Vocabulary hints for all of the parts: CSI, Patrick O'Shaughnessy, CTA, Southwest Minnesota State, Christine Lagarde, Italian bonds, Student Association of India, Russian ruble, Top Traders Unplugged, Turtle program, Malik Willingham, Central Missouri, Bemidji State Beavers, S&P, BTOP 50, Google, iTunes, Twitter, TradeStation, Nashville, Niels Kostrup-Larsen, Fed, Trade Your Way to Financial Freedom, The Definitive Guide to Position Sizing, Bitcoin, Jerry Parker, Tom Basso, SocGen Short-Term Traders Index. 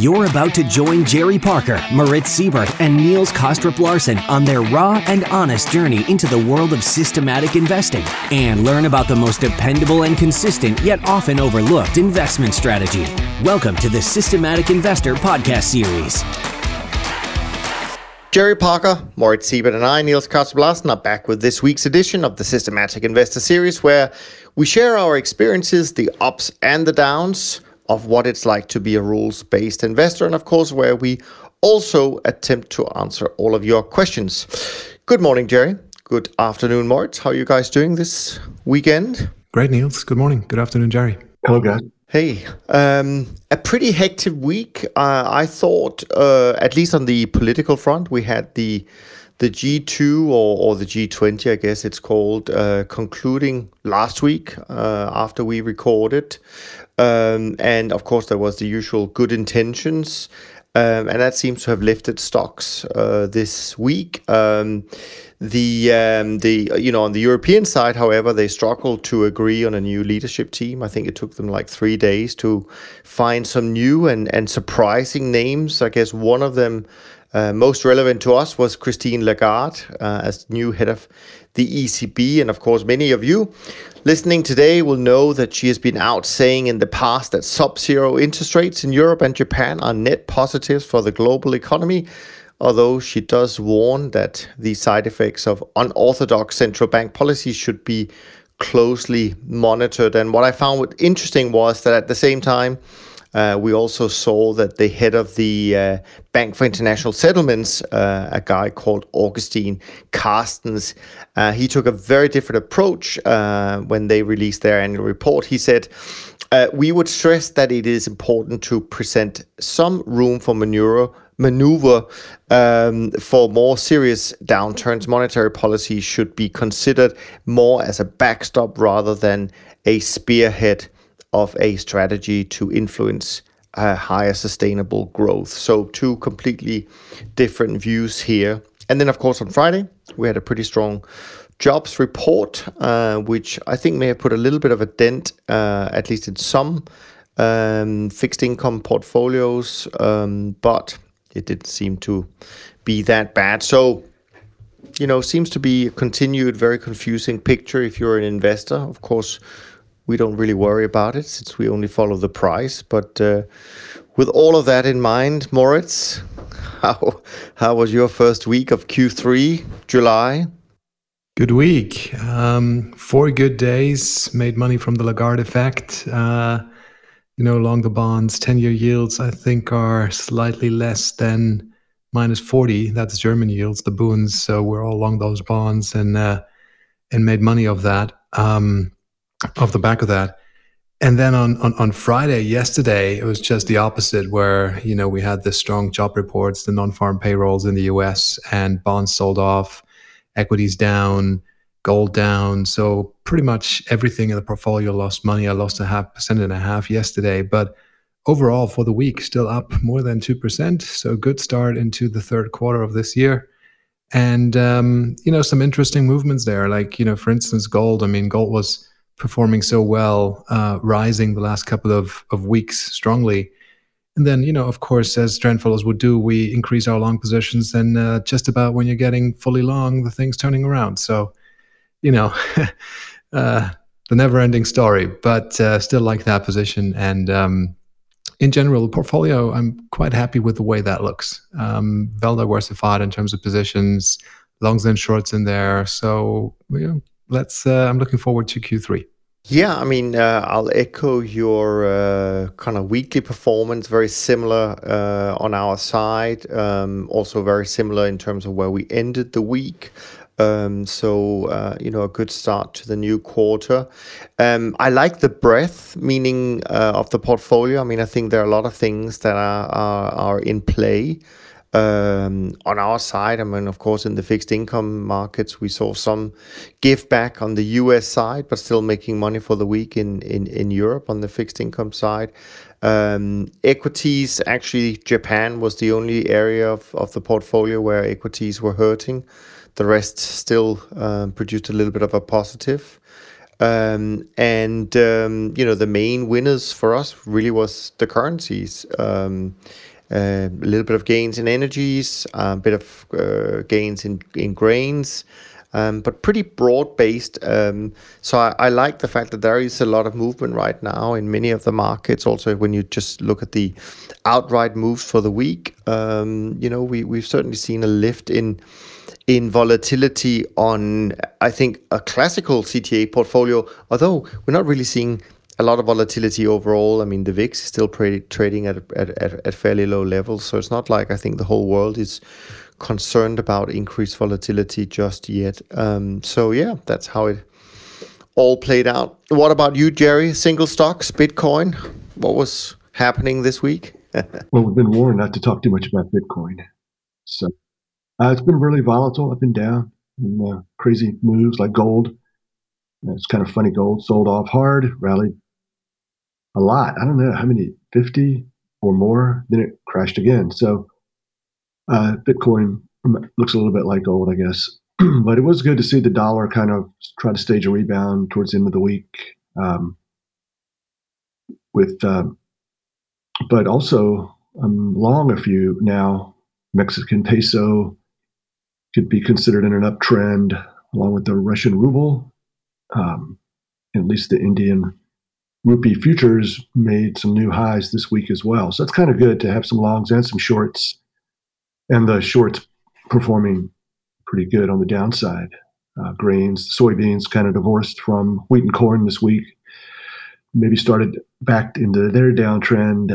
You're about to join Jerry Parker, Moritz Siebert, and Niels Kostrup-Larsen on their raw and honest journey into the world of systematic investing and learn about the most dependable and consistent yet often overlooked investment strategy. Welcome to the Systematic Investor podcast series. Jerry Parker, Moritz Siebert, and I, Niels Kostrup-Larsen, are back with this week's edition of the Systematic Investor series, where we share our experiences, the ups and the downs of what it's like to be a rules-based investor, and of course, where we also attempt to answer all of your questions. Good morning, Jerry. Good afternoon, Moritz. How are you guys doing this weekend? Great, Niels. Good morning. Good afternoon, Jerry. Hello, guys. Hey, a pretty hectic week. I thought, at least on the political front, we had the G2 or the G20, I guess it's called, concluding last week after we recorded. And of course, there was the usual good intentions. And that seems to have lifted stocks this week. On the European side, however, they struggled to agree on a new leadership team. I think it took them like 3 days to find some new and surprising names. I guess one of them most relevant to us was Christine Lagarde as new head of the ECB. And of course, many of you listening today will know that she has been out saying in the past that sub-zero interest rates in Europe and Japan are net positives for the global economy, although she does warn that the side effects of unorthodox central bank policy should be closely monitored. And what I found interesting was that at the same time, we also saw that the head of the Bank for International Settlements, a guy called Augustine Carstens, he took a very different approach when they released their annual report. He said, we would stress that it is important to present some room for maneuver for more serious downturns. Monetary policy should be considered more as a backstop rather than a spearhead of a strategy to influence higher sustainable growth. So two completely different views here. And then, of course, on Friday, we had a pretty strong jobs report, which I think may have put a little bit of a dent, at least in some fixed income portfolios, but it didn't seem to be that bad. So, you know, seems to be a continued very confusing picture if you're an investor. Of course, we don't really worry about it since we only follow the price. But with all of that in mind, Moritz, how was your first week of Q3, July? Good week. 4 good days, made money from the Lagarde effect. Along the bonds, 10-year yields, I think, are slightly less than minus 40. That's German yields, the boons. So we're all long those bonds and made money of that. Off the back of that. And then on Friday, yesterday, it was just the opposite where, you know, we had the strong job reports, the non-farm payrolls in the US, and bonds sold off, equities down, gold down. So pretty much everything in the portfolio lost money. I lost 1.5% yesterday, but overall for the week, still up more than 2%. So good start into the third quarter of this year. And, some interesting movements there. Like, you know, for instance, gold. I mean, gold was performing so well, rising the last couple of weeks strongly. And then, you know, of course, as trend followers would do, we increase our long positions. And just about when you're getting fully long, the thing's turning around. So, you know, the never-ending story, but still like that position. And in general, the portfolio, I'm quite happy with the way that looks. Well diversified in terms of positions, longs and shorts in there. So, you know, I'm looking forward to Q3. Yeah, I mean, I'll echo your kind of weekly performance, very similar on our side, also very similar in terms of where we ended the week. A good start to the new quarter. I like the breadth, meaning of the portfolio. I mean, I think there are a lot of things that are in play. On our side, I mean, of course, in the fixed income markets, we saw some give back on the US side, but still making money for the week in Europe on the fixed income side. Equities, actually, Japan was the only area of the portfolio where equities were hurting. The rest still produced a little bit of a positive. The main winners for us really was the currencies. A little bit of gains in energies, a bit of gains in grains, but pretty broad-based. So I like the fact that there is a lot of movement right now in many of the markets. Also, when you just look at the outright moves for the week, we've certainly seen a lift in volatility on, I think, a classical CTA portfolio, although we're not really seeing a lot of volatility overall. I mean, the VIX is still trading at fairly low levels, so it's not like I think the whole world is concerned about increased volatility just yet. That's how it all played out. What about you, Jerry? Single stocks, Bitcoin, what was happening this week? Well, we've been warned not to talk too much about Bitcoin. So it's been really volatile, up and down, and crazy moves like gold. It's kind of funny. Gold sold off hard, rallied a lot. I don't know how many, 50 or more. Then it crashed again. So Bitcoin looks a little bit like gold, I guess. But it was good to see the dollar kind of try to stage a rebound towards the end of the week. But also, I'm long a few now. Mexican peso could be considered in an uptrend, along with the Russian ruble. At least the Indian Rupee futures made some new highs this week as well. So it's kind of good to have some longs and some shorts, and the shorts performing pretty good on the downside. Grains, soybeans kind of divorced from wheat and corn this week, maybe started back into their downtrend.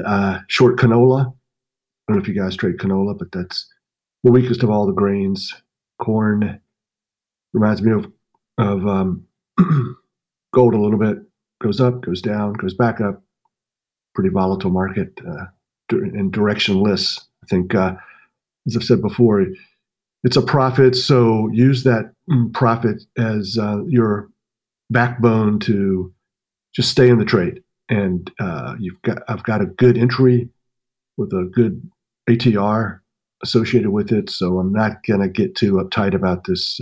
Short canola. I don't know if you guys trade canola, but that's the weakest of all the grains. Corn reminds me of gold a little bit, goes up, goes down, goes back up. Pretty volatile market and directionless. I think, as I've said before, it's a profit, so use that profit as your backbone to just stay in the trade. And I've got a good entry with a good ATR associated with it, so I'm not going to get too uptight about this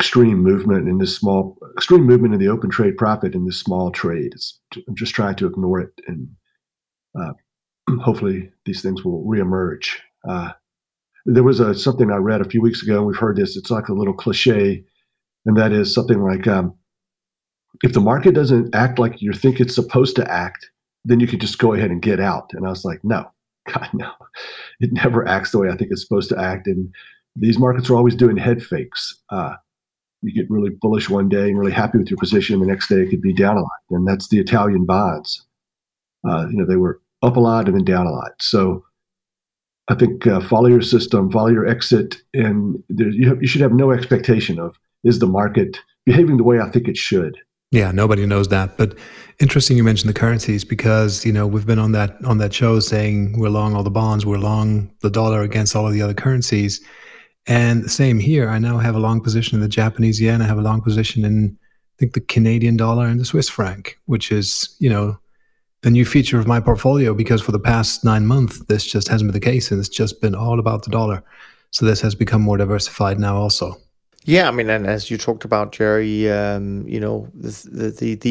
extreme movement in the open trade profit in this small trade. I'm just trying to ignore it, and hopefully these things will reemerge. There was something I read a few weeks ago, and we've heard this. It's like a little cliche, and that is something like, if the market doesn't act like you think it's supposed to act, then you could just go ahead and get out. And I was like, no, God, no. It never acts the way I think it's supposed to act, and these markets are always doing head fakes. You get really bullish one day and really happy with your position. The next day it could be down a lot. And that's the Italian bonds. They were up a lot and then down a lot. So I think follow your system, follow your exit. And you should have no expectation of, is the market behaving the way I think it should? Yeah, nobody knows that. But interesting you mentioned the currencies, because we've been on that show saying we're long all the bonds, we're long the dollar against all of the other currencies. And the same here. I now have a long position in the Japanese yen. I have a long position in, I think, the Canadian dollar and the Swiss franc, which is, a new feature of my portfolio, because for the past 9 months, this just hasn't been the case, and it's just been all about the dollar. So this has become more diversified now also. Yeah, I mean, and as you talked about, Jerry, the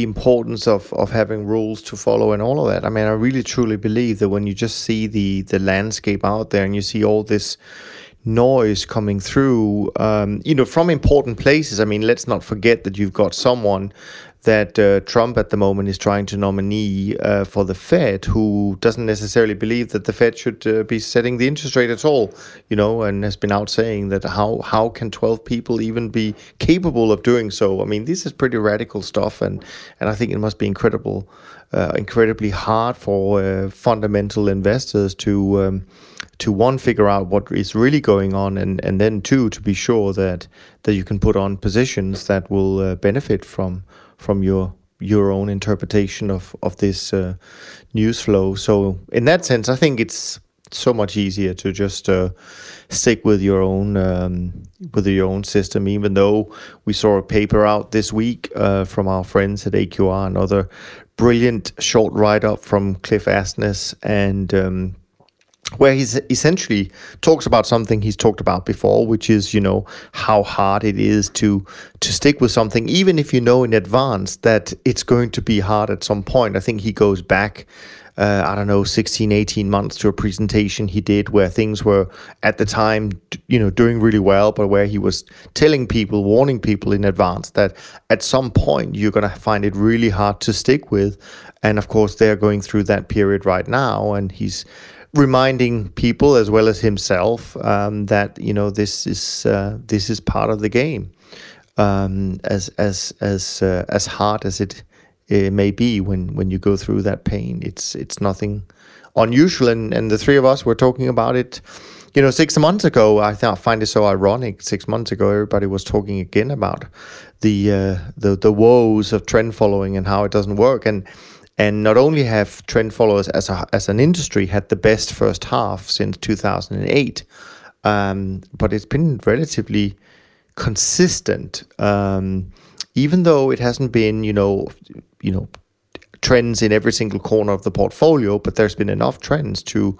importance of having rules to follow and all of that. I mean, I really truly believe that when you just see the landscape out there and you see all this noise coming through, from important places. I mean, let's not forget that you've got someone that Trump at the moment is trying to nominee for the Fed, who doesn't necessarily believe that the Fed should be setting the interest rate at all, and has been out saying that how can 12 people even be capable of doing so? I mean, this is pretty radical stuff, and I think it must be incredibly hard for fundamental investors to one, figure out what is really going on, and then two, to be sure that you can put on positions that will benefit from your own interpretation of this news flow. So in that sense, I think it's so much easier to just stick with your own system, even though we saw a paper out this week from our friends at AQR, another brilliant short write-up from Cliff Asness and where he essentially talks about something he's talked about before, which is, you know, how hard it is to stick with something, even if you know in advance that it's going to be hard at some point. I think he goes back, I don't know, 16, 18 months to a presentation he did where things were at the time, you know, doing really well, but where he was telling people, warning people in advance that at some point you're going to find it really hard to stick with. And of course, they're going through that period right now, and he's reminding people as well as himself that, you know, this is part of the game, as hard as it may be when you go through that pain. It's nothing unusual, and the three of us were talking about it, you know, 6 months ago. I find it so ironic. 6 months ago, everybody was talking again about the woes of trend following and how it doesn't work. And not only have trend followers as an industry had the best first half since 2008, but it's been relatively consistent, even though it hasn't been, you know, trends in every single corner of the portfolio. But there's been enough trends to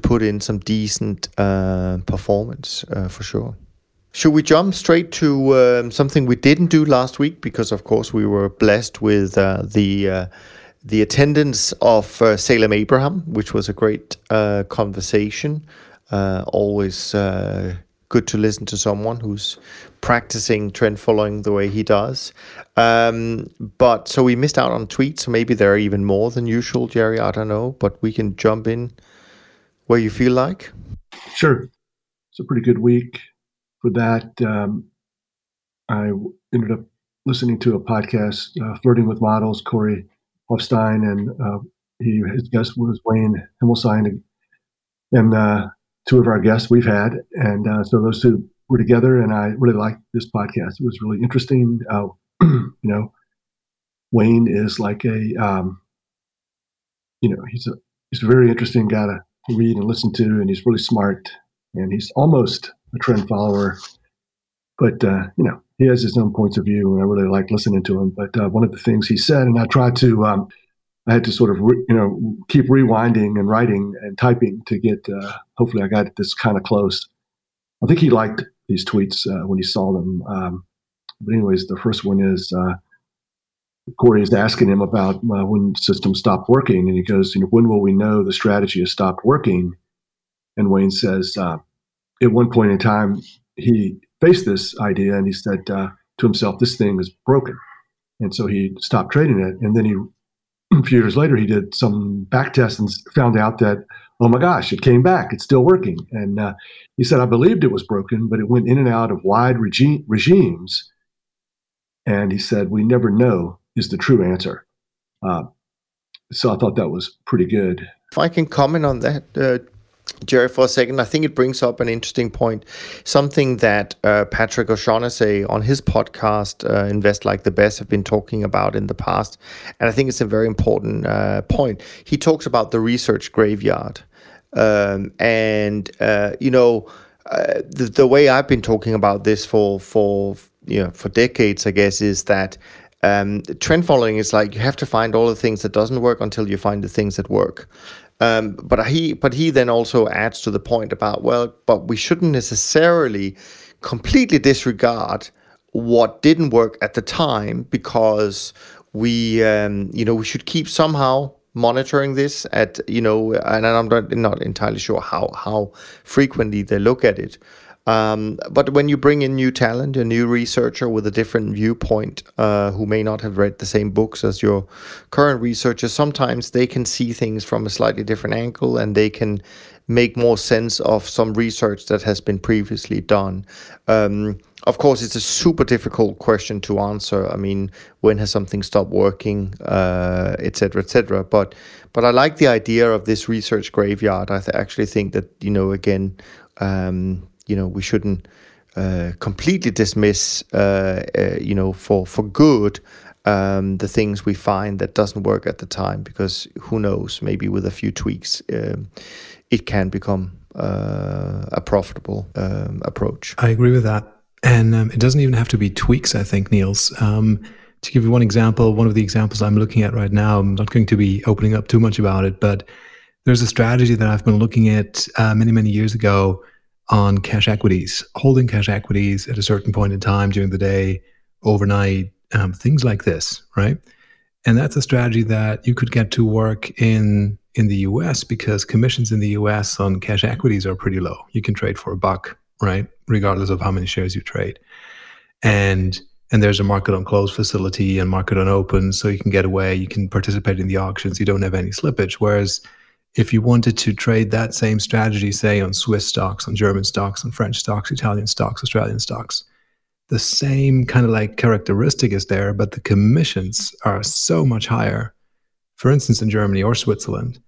put in some decent performance for sure. Should we jump straight to something we didn't do last week? Because of course we were blessed with the attendance of Salem Abraham, which was a great conversation. Always good to listen to someone who's practicing trend following the way he does. But so we missed out on tweets. So maybe there are even more than usual, Jerry. I don't know, but we can jump in where you feel like. Sure. It's a pretty good week for that. I ended up listening to a podcast, Flirting with Models, Corey Hoffstein, and his guest was Wayne Himmelsine, and two of our guests we've had, and so those two were together, and I really liked this podcast. It was really interesting. You know, Wayne is like a, you know, he's a very interesting guy to read and listen to, and he's really smart, and he's almost a trend follower, but you know, he has his own points of view, and I really like listening to him. But one of the things he said, and I tried to, I had to sort of, keep rewinding and writing and typing to get, hopefully I got this kind of close. I think he liked these tweets when he saw them. But anyways, the first one is, Corey is asking him about when systems stop working. And he goes, you know, when will we know the strategy has stopped working? And Wayne says, at one point in time, he faced this idea, and he said to himself, this thing is broken. And so he stopped trading it. And then a few years later, he did some back tests and found out that, oh my gosh, it came back. It's still working. And he said, I believed it was broken, but it went in and out of wide regimes. And he said, we never know is the true answer. So I thought that was pretty good. If I can comment on that, Jerry, for a second, I think it brings up an interesting point, something that Patrick O'Shaughnessy on his podcast, Invest Like the Best, have been talking about in the past. And I think it's a very important point. He talks about the research graveyard. You know, the way I've been talking about this for decades, I guess, is that trend following is like you have to find all the things that doesn't work until you find the things that work. But he then also adds to the point about, well, but we shouldn't necessarily completely disregard what didn't work at the time, because we, we should keep somehow monitoring this at, you know, and I'm not entirely sure how frequently they look at it. But when you bring in new talent, a new researcher with a different viewpoint, who may not have read the same books as your current researcher, sometimes they can see things from a slightly different angle, and they can make more sense of some research that has been previously done. Of course, it's a super difficult question to answer. I mean, when has something stopped working, et cetera, et cetera. But I like the idea of this research graveyard. I actually think that, you know, again, we shouldn't completely dismiss, for good, the things we find that doesn't work at the time, because who knows, maybe with a few tweaks, it can become a profitable approach. I agree with that. And it doesn't even have to be tweaks, I think, Niels. To give you one example, one of the examples I'm looking at right now, I'm not going to be opening up too much about it, but There's a strategy that I've been looking at many years ago on cash equities, holding cash equities at a certain point in time during the day, overnight, things like this, right? And that's a strategy that you could get to work in the US because commissions in the US on cash equities are pretty low. You can trade for $1, right? Regardless of how many shares you trade. And there's a market on close facility and market on open, so you can get away, you can participate in the auctions, you don't have any slippage. Whereas if you wanted to trade that same strategy, say on Swiss stocks, on German stocks, on French stocks, Italian stocks, Australian stocks, the same kind of like characteristic is there, but the commissions are so much higher, for instance, in Germany or Switzerland,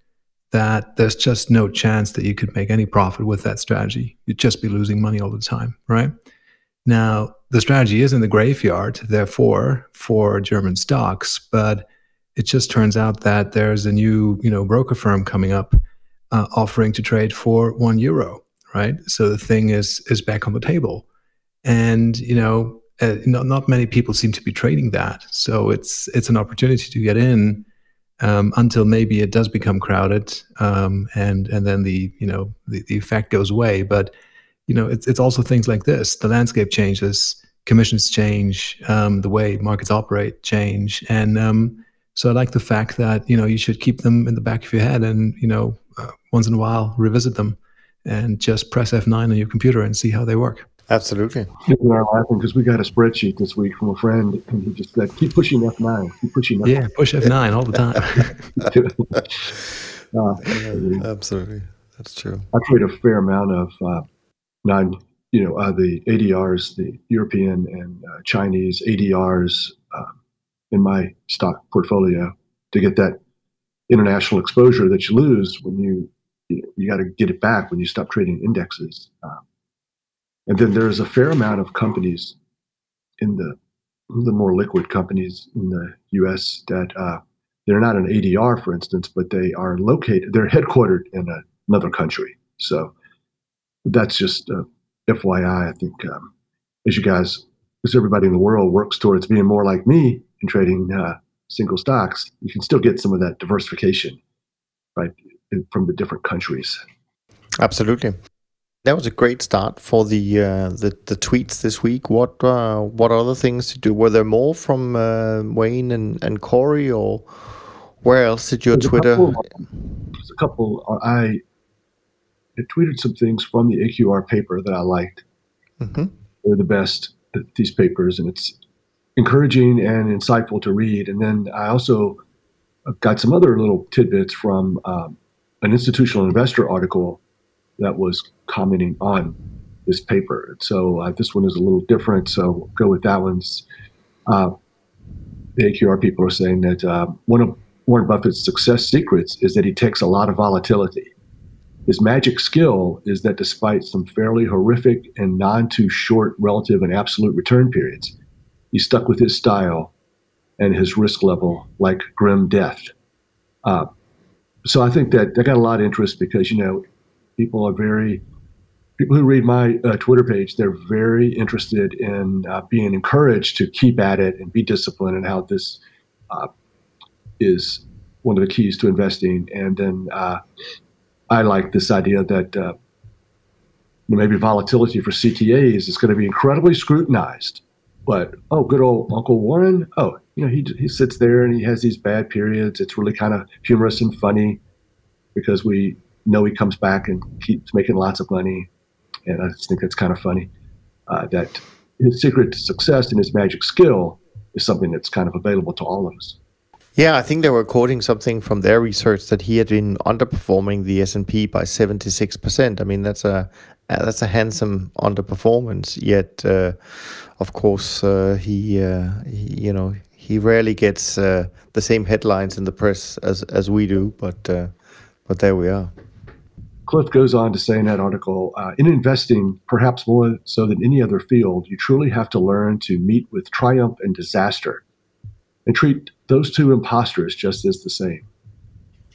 that there's just no chance that you could make any profit with that strategy. You'd just be losing money all the time, right? Now, the strategy is in the graveyard, therefore, for German stocks, but it just turns out that there's a new, broker firm coming up offering to trade for €1, right? So the thing is back on the table. And, not many people seem to be trading that. So it's an opportunity to get in until maybe it does become crowded and then the effect goes away. But, it's also things like this. The landscape changes, commissions change, the way markets operate change. And so I like the fact that, you should keep them in the back of your head and, once in a while revisit them and just press F9 on your computer and see how they work. Absolutely. People are laughing because we got a spreadsheet this week from a friend, and he just said, keep pushing F9. Keep pushing F9. Yeah, push F9 all the time. Absolutely. That's true. I trade a fair amount of the ADRs, the European and Chinese ADRs in my stock portfolio to get that international exposure that you lose when you got to get it back when you stop trading indexes. And then there is a fair amount of companies in the more liquid companies in the U.S. that they're not an ADR, for instance, but they are located, they're headquartered in another country. So that's just FYI. I think as everybody in the world works towards being more like me and trading single stocks, you can still get some of that diversification, right, from the different countries. Absolutely. That was a great start for the tweets this week. What other things to do? Were there more from Wayne and Corey, or where else did your Twitter? There's a couple. I tweeted some things from the AQR paper that I liked. Mm-hmm. They're the best, these papers, and it's encouraging and insightful to read. And then I also got some other little tidbits from an institutional investor article that was commenting on this paper. So this one is a little different, so we'll go with that one. The AQR people are saying that one of Warren Buffett's success secrets is that he takes a lot of volatility. His magic skill is that despite some fairly horrific and non-too-short relative and absolute return periods, he stuck with his style and his risk level like grim death. So I think that got a lot of interest because, people who read my Twitter page, they're very interested in being encouraged to keep at it and be disciplined, and how this is one of the keys to investing. And then I like this idea that maybe volatility for CTAs is going to be incredibly scrutinized. But, good old Uncle Warren, he sits there and he has these bad periods. It's really kind of humorous and funny because we know he comes back and keeps making lots of money. And I just think that's kind of funny that his secret to success and his magic skill is something that's kind of available to all of us. Yeah, I think they were quoting something from their research that he had been underperforming the S&P by 76%. I mean, that's a handsome underperformance. Yet, of course, he rarely gets the same headlines in the press as we do. But there we are. Cliff goes on to say in that article, in investing, perhaps more so than any other field, you truly have to learn to meet with triumph and disaster and treat those two imposters just as the same.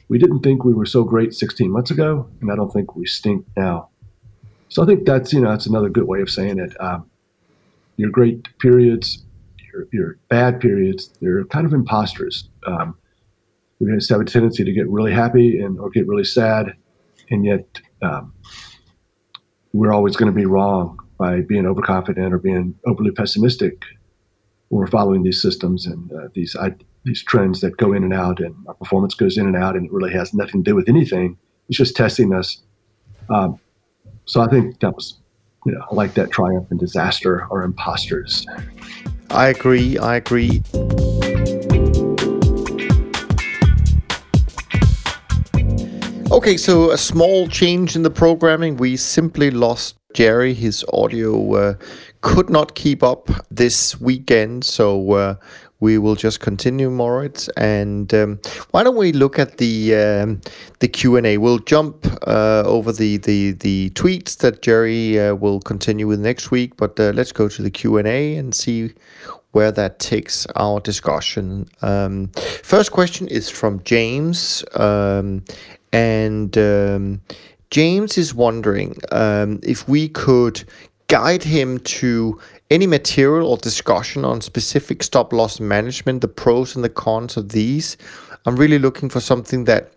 We didn't think we were so great 16 months ago, and I don't think we stink now. So I think that's, that's another good way of saying it. Your great periods, your bad periods, they're kind of imposters. we just have a tendency to get really happy and or get really sad, and yet we're always going to be wrong by being overconfident or being overly pessimistic when we're following these systems and these trends that go in and out, and our performance goes in and out, and it really has nothing to do with anything. It's just testing us. So I think that was, I like that triumph and disaster or imposters. I agree. Okay, so a small change in the programming. We simply lost Jerry. His audio could not keep up this weekend, so we will just continue, Moritz. And why don't we look at the Q&A? We'll jump over the tweets that Jerry will continue with next week, but let's go to the Q&A and see where that takes our discussion. First question is from James, and James is wondering if we could guide him to any material or discussion on specific stop-loss management, the pros and the cons of these. I'm really looking for something that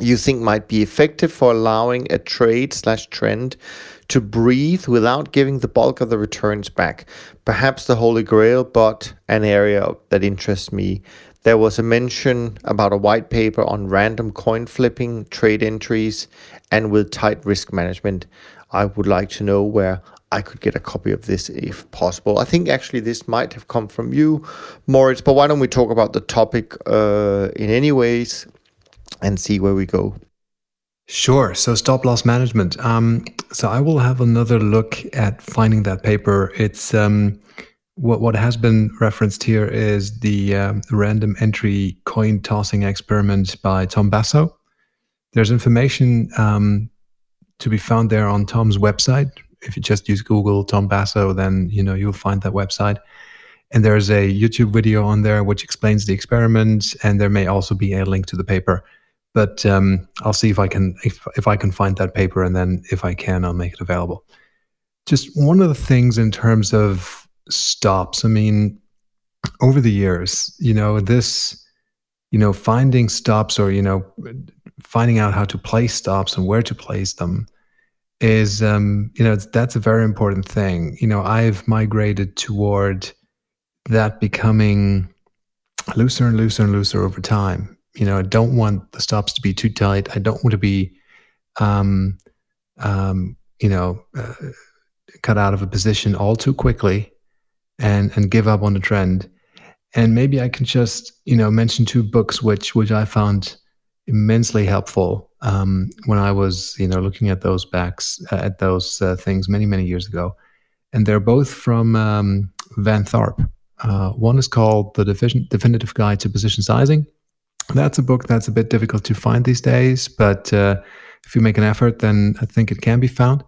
you think might be effective for allowing a trade/trend to breathe without giving the bulk of the returns back. Perhaps the Holy Grail, but an area that interests me. There was a mention about a white paper on random coin flipping, trade entries, and with tight risk management. I would like to know where I could get a copy of this if possible. I think actually this might have come from you, Moritz, but why don't we talk about the topic in any ways and see where we go? Sure. So stop loss management. So I will have another look at finding that paper. It's what has been referenced here is the random entry coin tossing experiment by Tom Basso. There's information to be found there on Tom's website. If you just use Google Tom Basso, then you'll find that website. And there's a YouTube video on there which explains the experiment, and there may also be a link to the paper. But I'll see if I can find that paper, and then if I can, I'll make it available. Just one of the things in terms of stops, I mean, over the years, finding stops or finding out how to place stops and where to place them is, that's a very important thing. I've migrated toward that becoming looser and looser and looser over time. I don't want the stops to be too tight. I don't want to be, cut out of a position all too quickly and give up on the trend. And maybe I can just, mention two books which I found immensely helpful when I was, looking at those things many, many years ago. And they're both from Van Tharp. One is called The Definitive Guide to Position Sizing. That's a book that's a bit difficult to find these days, but if you make an effort, then I think it can be found.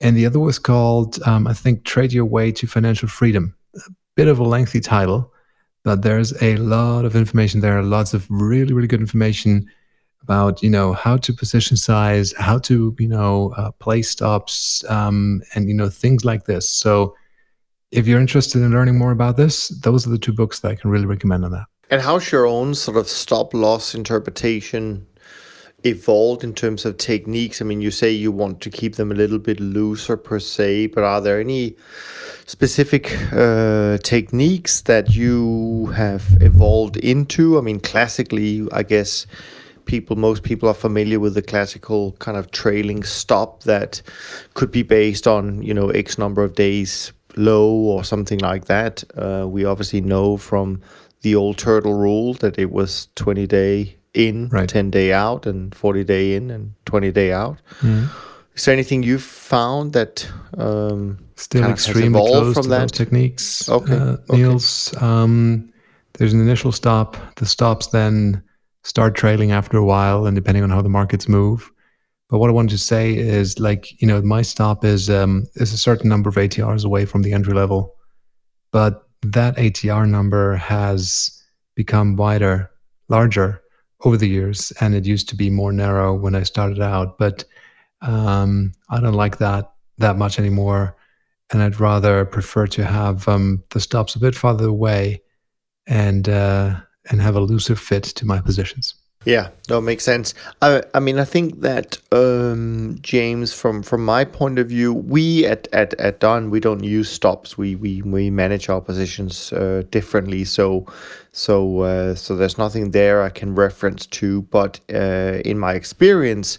And the other was called, Trade Your Way to Financial Freedom. A bit of a lengthy title, but there's a lot of information. There are lots of really, really good information about how to position size, how to place stops, and things like this. So, if you're interested in learning more about this, those are the two books that I can really recommend on that. And how's your own sort of stop loss interpretation evolved in terms of techniques? I mean, you say you want to keep them a little bit looser per se, but are there any specific techniques that you have evolved into? I mean, classically, I guess most people are familiar with the classical kind of trailing stop that could be based on, X number of days low or something like that. We obviously know from the old turtle rule that it was 20 day in, right, 10 day out, and 40 day in, and 20 day out. Mm-hmm. Is there anything you've found that still extremely close from to that? Those techniques? Okay, Niels, there's an initial stop. The stops then start trailing after a while, and depending on how the markets move. But what I wanted to say is, my stop is a certain number of ATRs away from the entry level, but that ATR number has become larger over the years, and it used to be more narrow when I started out. But I don't like that much anymore, and I'd rather prefer to have the stops a bit farther away, and and have a looser fit to my positions. Yeah, that makes sense. I mean, I think that, James, from my point of view, we at Done, we don't use stops. We manage our positions differently. So there's nothing there I can reference to. But in my experience,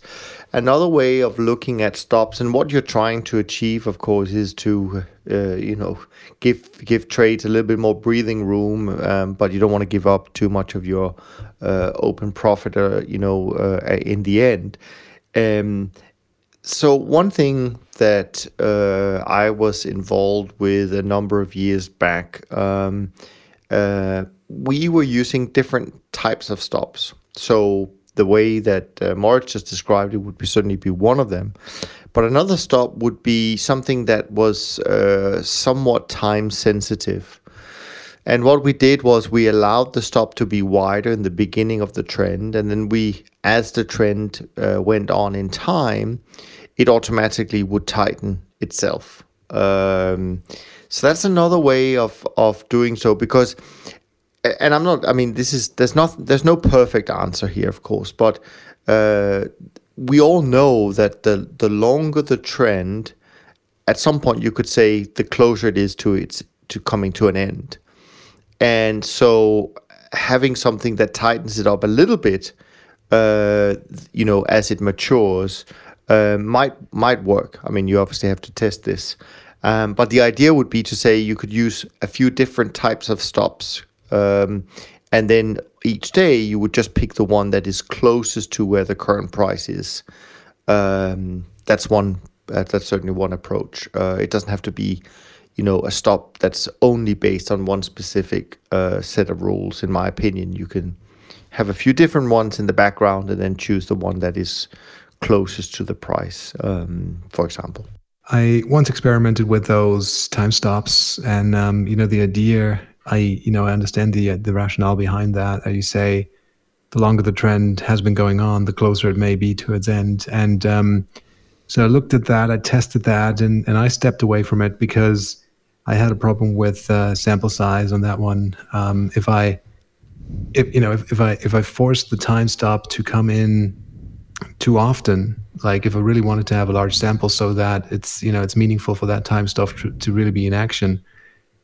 another way of looking at stops and what you're trying to achieve, of course, is to give trades a little bit more breathing room, but you don't want to give up too much of your open profit, in the end. So one thing that I was involved with a number of years back, we were using different types of stops. So the way that Moritz just described it would be certainly be one of them. But another stop would be something that was somewhat time sensitive. And what we did was we allowed the stop to be wider in the beginning of the trend. And then as the trend went on in time, it automatically would tighten itself. So that's another way of doing so, because, and I'm not, I mean, there's no perfect answer here, of course, but we all know that the longer the trend, at some point you could say the closer it is to coming to an end. And so having something that tightens it up a little bit, as it matures, might work. I mean, you obviously have to test this. But the idea would be to say you could use a few different types of stops, and then each day you would just pick the one that is closest to where the current price is. That's certainly one approach. It doesn't have to be, a stop that's only based on one specific set of rules. In my opinion, you can have a few different ones in the background and then choose the one that is closest to the price, for example. I once experimented with those time stops, and the idea, I understand the rationale behind that. You say the longer the trend has been going on, the closer it may be to its end. And so I looked at that, I tested that, and I stepped away from it because I had a problem with sample size on that one. If I forced the time stop to come in too often, like if I really wanted to have a large sample so that it's meaningful for that time stop to really be in action,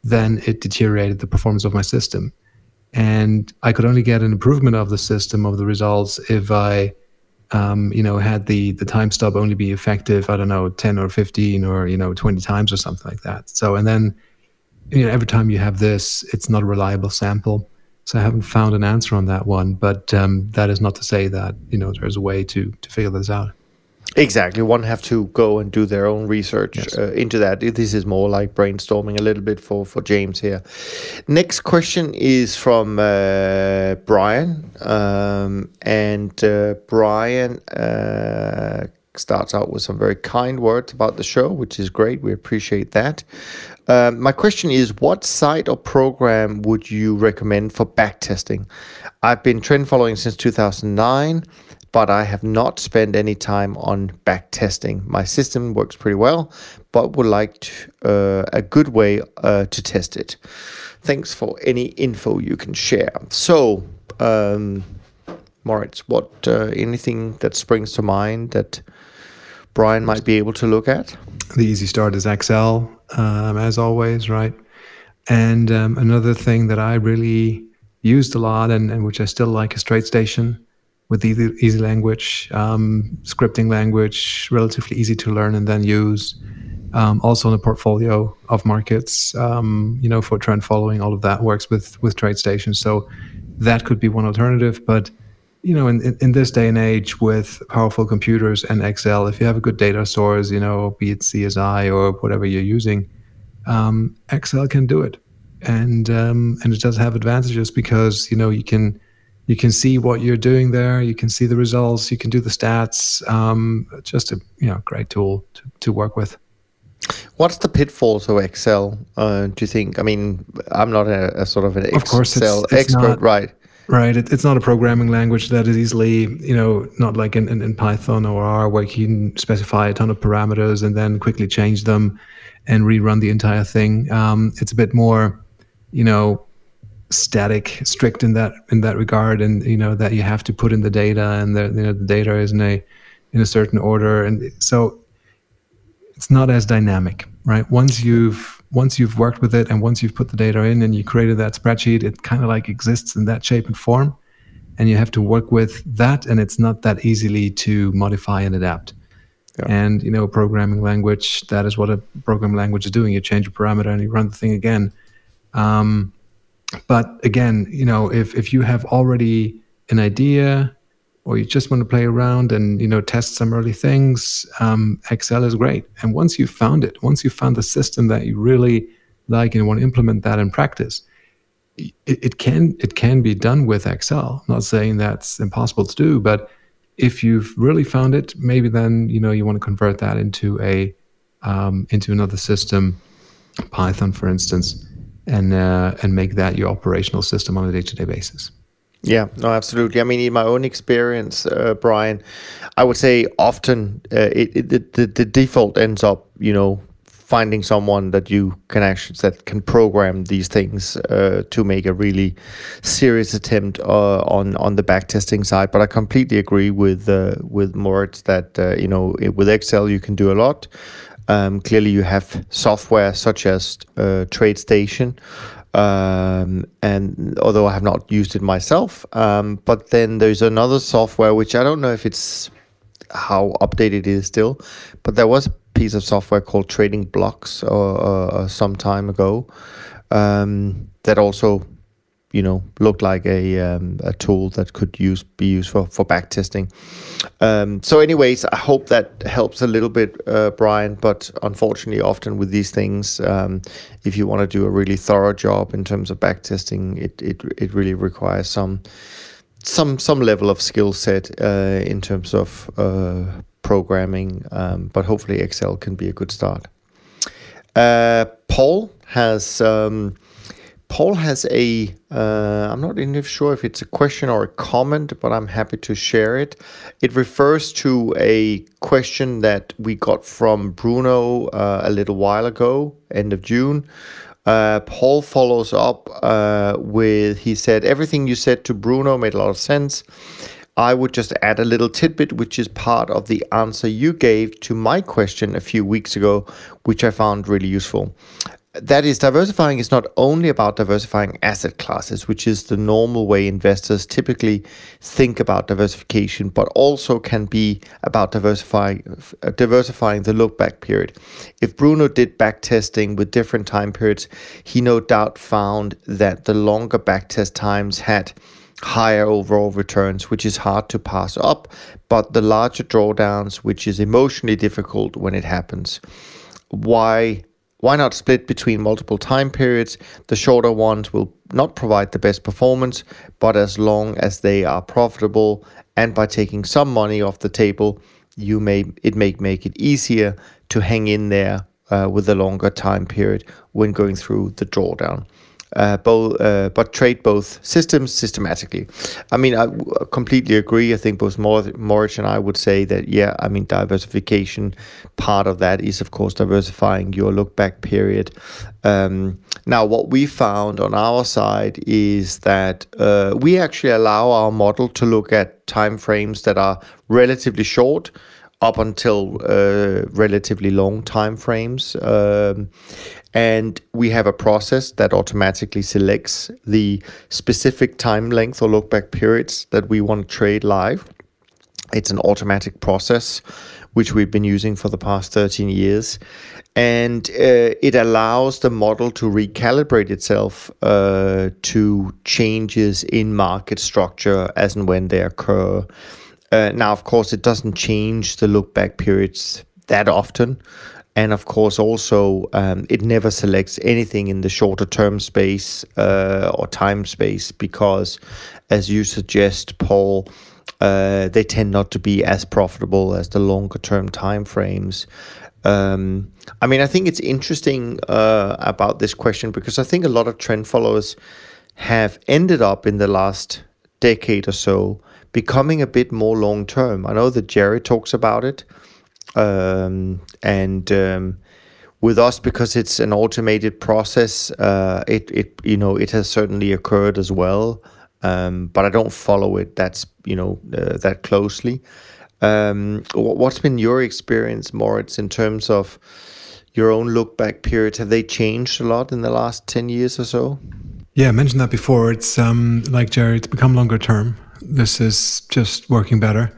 then it deteriorated the performance of my system. And I could only get an improvement of the system, of the results, if I, had the time stop only be effective, I don't know, 10 or 15 or, 20 times or something like that. So, and then, every time you have this, it's not a reliable sample. So I haven't found an answer on that one, but that is not to say that, there's a way to figure this out. Exactly. One have to go and do their own research into that. This is more like brainstorming a little bit for James here. Next question is from Brian. Brian starts out with some very kind words about the show, which is great. We appreciate that. My question is, what site or program would you recommend for backtesting? I've been trend following since 2009. But I have not spent any time on back testing. My system works pretty well, but would like a good way to test it. Thanks for any info you can share. So, Moritz, what anything that springs to mind that Brian might be able to look at? The easy start is Excel, as always, right? And another thing that I really used a lot and which I still like is TradeStation. With easy language, scripting language, relatively easy to learn and then use. Also in a portfolio of markets, for trend following, all of that works with TradeStation. So that could be one alternative. But, in this day and age with powerful computers and Excel, if you have a good data source, be it CSI or whatever you're using, Excel can do it. And it does have advantages because, you can see what you're doing there. You can see the results. You can do the stats. Just a great tool to work with. What's the pitfalls of Excel? Do you think? I mean, I'm not a sort of an Excel expert, right? Right. It's not a programming language that is easily, not like in Python or R, where you can specify a ton of parameters and then quickly change them and rerun the entire thing. It's a bit more, static, strict in that regard, and you know that you have to put in the data, and the data is in a certain order, and so it's not as dynamic, right? Once you've worked with it, and once you've put the data in and you created that spreadsheet, it kind of like exists in that shape and form, and you have to work with that, and it's not that easily to modify and adapt. Yeah. And programming language, that is what a programming language is doing. You change a parameter and you run the thing again. But again, if you have already an idea, or you just want to play around and test some early things, Excel is great. And once you've found it, once you've found the system that you really like and want to implement that in practice, it can be done with Excel. I'm not saying that's impossible to do, but if you've really found it, maybe then you want to convert that into a into another system, Python, for instance, and make that your operational system on a day-to-day basis. Yeah, no, absolutely. I mean, in my own experience, Brian, I would say often the default ends up, finding someone that can program these things to make a really serious attempt on the backtesting side. But I completely agree with Moritz that with Excel you can do a lot. Clearly, you have software such as TradeStation. And although I have not used it myself, but then there's another software which I don't know if it's how updated it is still, but there was a piece of software called Trading Blocks or some time ago that also looked like a tool that could be used for backtesting. So anyways, I hope that helps a little bit, Brian, but unfortunately often with these things, if you want to do a really thorough job in terms of backtesting, it really requires some level of skill set in terms of programming, but hopefully Excel can be a good start. Paul has a, I'm not even sure if it's a question or a comment, but I'm happy to share it. It refers to a question that we got from Bruno a little while ago, end of June. Paul follows up with, he said, everything you said to Bruno made a lot of sense. I would just add a little tidbit, which is part of the answer you gave to my question a few weeks ago, which I found really useful. That is, diversifying is not only about diversifying asset classes, which is the normal way investors typically think about diversification, but also can be about diversifying the look-back period. If Bruno did backtesting with different time periods, he no doubt found that the longer backtest times had higher overall returns, which is hard to pass up, but the larger drawdowns, which is emotionally difficult when it happens. Why not split between multiple time periods? The shorter ones will not provide the best performance, but as long as they are profitable and by taking some money off the table, it may make it easier to hang in there with a longer time period when going through the drawdown. But trade both systems systematically. I mean, I completely agree. I think both Moritz and I would say that, yeah, I mean, diversification, part of that is, of course, diversifying your look-back period. Now, what we found on our side is that we actually allow our model to look at time frames that are relatively short up until relatively long time frames. And we have a process that automatically selects the specific time length or look-back periods that we want to trade live. It's an automatic process, which we've been using for the past 13 years. And it allows the model to recalibrate itself to changes in market structure as and when they occur. Now, of course, it doesn't change the look-back periods that often. And, of course, also, it never selects anything in the shorter-term space or time space because, as you suggest, Paul, they tend not to be as profitable as the longer-term time frames. I mean, I think it's interesting about this question because I think a lot of trend followers have ended up in the last decade or so becoming a bit more long-term. I know that Jerry talks about it, and With us, because it's an automated process, it has certainly occurred as well, but I don't follow it that closely. What's been your experience, Moritz, in terms of your own look back periods? Have they changed a lot in the last 10 years or so? Yeah, I mentioned that before. It's like Jerry, it's become longer term. This is just working better.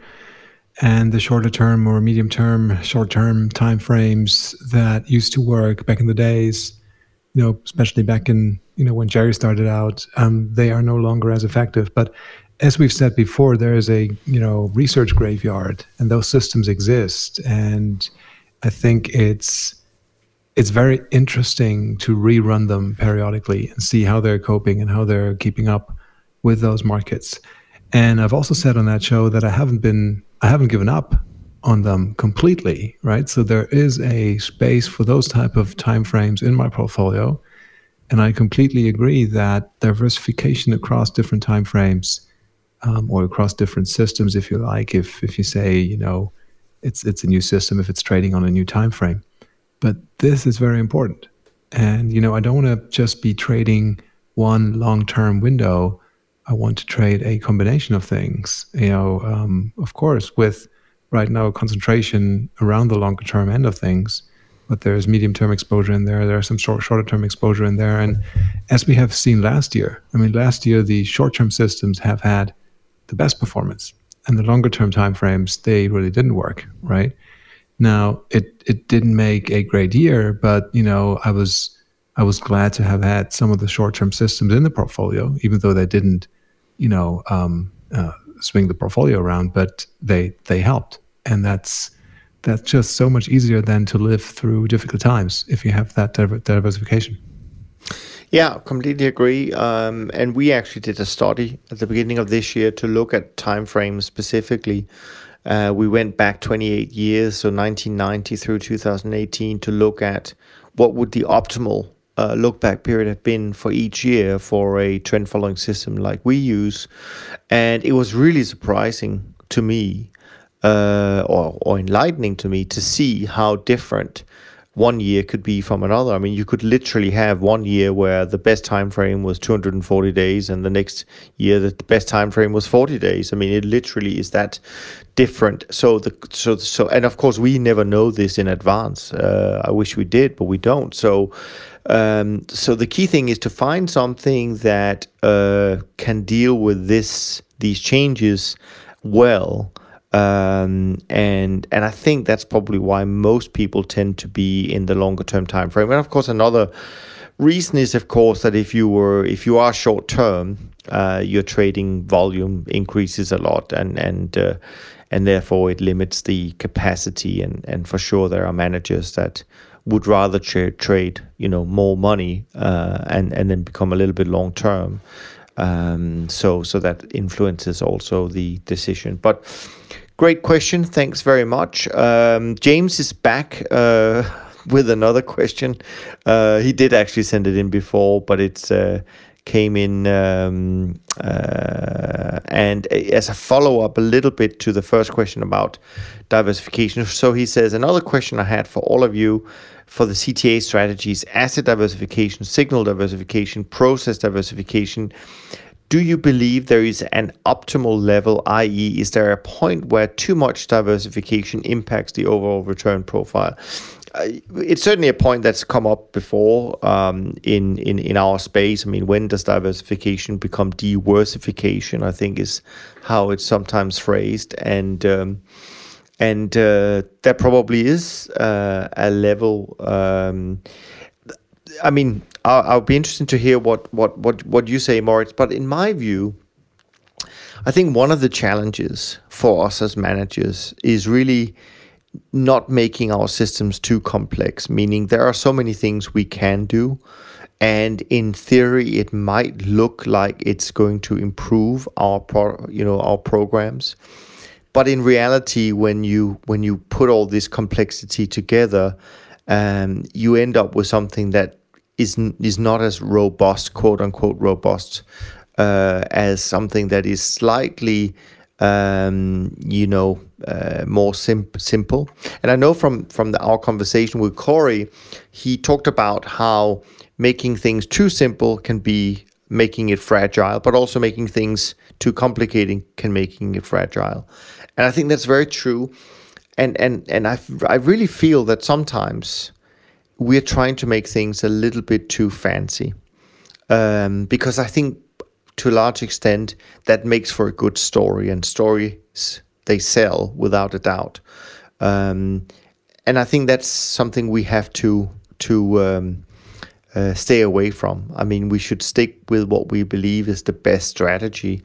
And the shorter term or medium term, short term timeframes that used to work back in the days, especially back in, when Jerry started out, they are no longer as effective. But as we've said before, there is a, research graveyard, and those systems exist. And I think it's very interesting to rerun them periodically and see how they're coping and how they're keeping up with those markets. And I've also said on that show that I haven't given up on them completely, right? So there is a space for those type of timeframes in my portfolio. And I completely agree that diversification across different timeframes, or across different systems, if you like, if you say, it's a new system, if it's trading on a new timeframe. But this is very important. And, I don't want to just be trading one long-term window. I want to trade a combination of things, of course, with right now a concentration around the longer term end of things, but there's medium term exposure in there. There are some shorter term exposure in there. And as we have seen last year, the short term systems have had the best performance, and the longer term timeframes, they really didn't work, right? Now, it didn't make a great year, but, I was glad to have had some of the short-term systems in the portfolio, even though they didn't, swing the portfolio around, but they helped. And that's just so much easier than to live through difficult times if you have that diversification. Yeah, completely agree. And we actually did a study at the beginning of this year to look at timeframes specifically. We went back 28 years, so 1990 through 2018, to look at what would the optimal look-back period have been for each year for a trend-following system like we use. And it was really surprising to me, or enlightening to me, to see how different one year could be from another. I mean, you could literally have one year where the best time frame was 240 days, and the next year the best time frame was 40 days. I mean, it literally is that different. So and of course we never know this in advance. I wish we did, but we don't. So the key thing is to find something that can deal with these changes well. And I think that's probably why most people tend to be in the longer term time frame. And of course, another reason is, of course, that if you are short term, your trading volume increases a lot, and therefore it limits the capacity. And for sure, there are managers that would rather trade more money and then become a little bit long term. So that influences also the decision. But great question. Thanks very much. James is back with another question. He did actually send it in before, but it's came in. And as a follow-up a little bit to the first question about diversification. So he says, another question I had for all of you for the CTA strategies: asset diversification, signal diversification, process diversification. Do you believe there is an optimal level, i.e. is there a point where too much diversification impacts the overall return profile? It's certainly a point that's come up before in our space. I mean, when does diversification become de-worsification, I think is how it's sometimes phrased. And that probably is a level. I mean, I'll be interested to hear what you say, Moritz. But in my view, I think one of the challenges for us as managers is really not making our systems too complex, meaning there are so many things we can do. And in theory, it might look like it's going to improve our programs. But in reality, when you put all this complexity together, you end up with something that is not as robust, quote unquote robust, as something that is slightly more simple. And I know from our conversation with Corey, he talked about how making things too simple can be making it fragile, but also making things too complicated can making it fragile. And I think that's very true. And I really feel that sometimes we're trying to make things a little bit too fancy, because I think to a large extent that makes for a good story, and stories they sell without a doubt. And I think that's something we have to stay away from. I mean, we should stick with what we believe is the best strategy,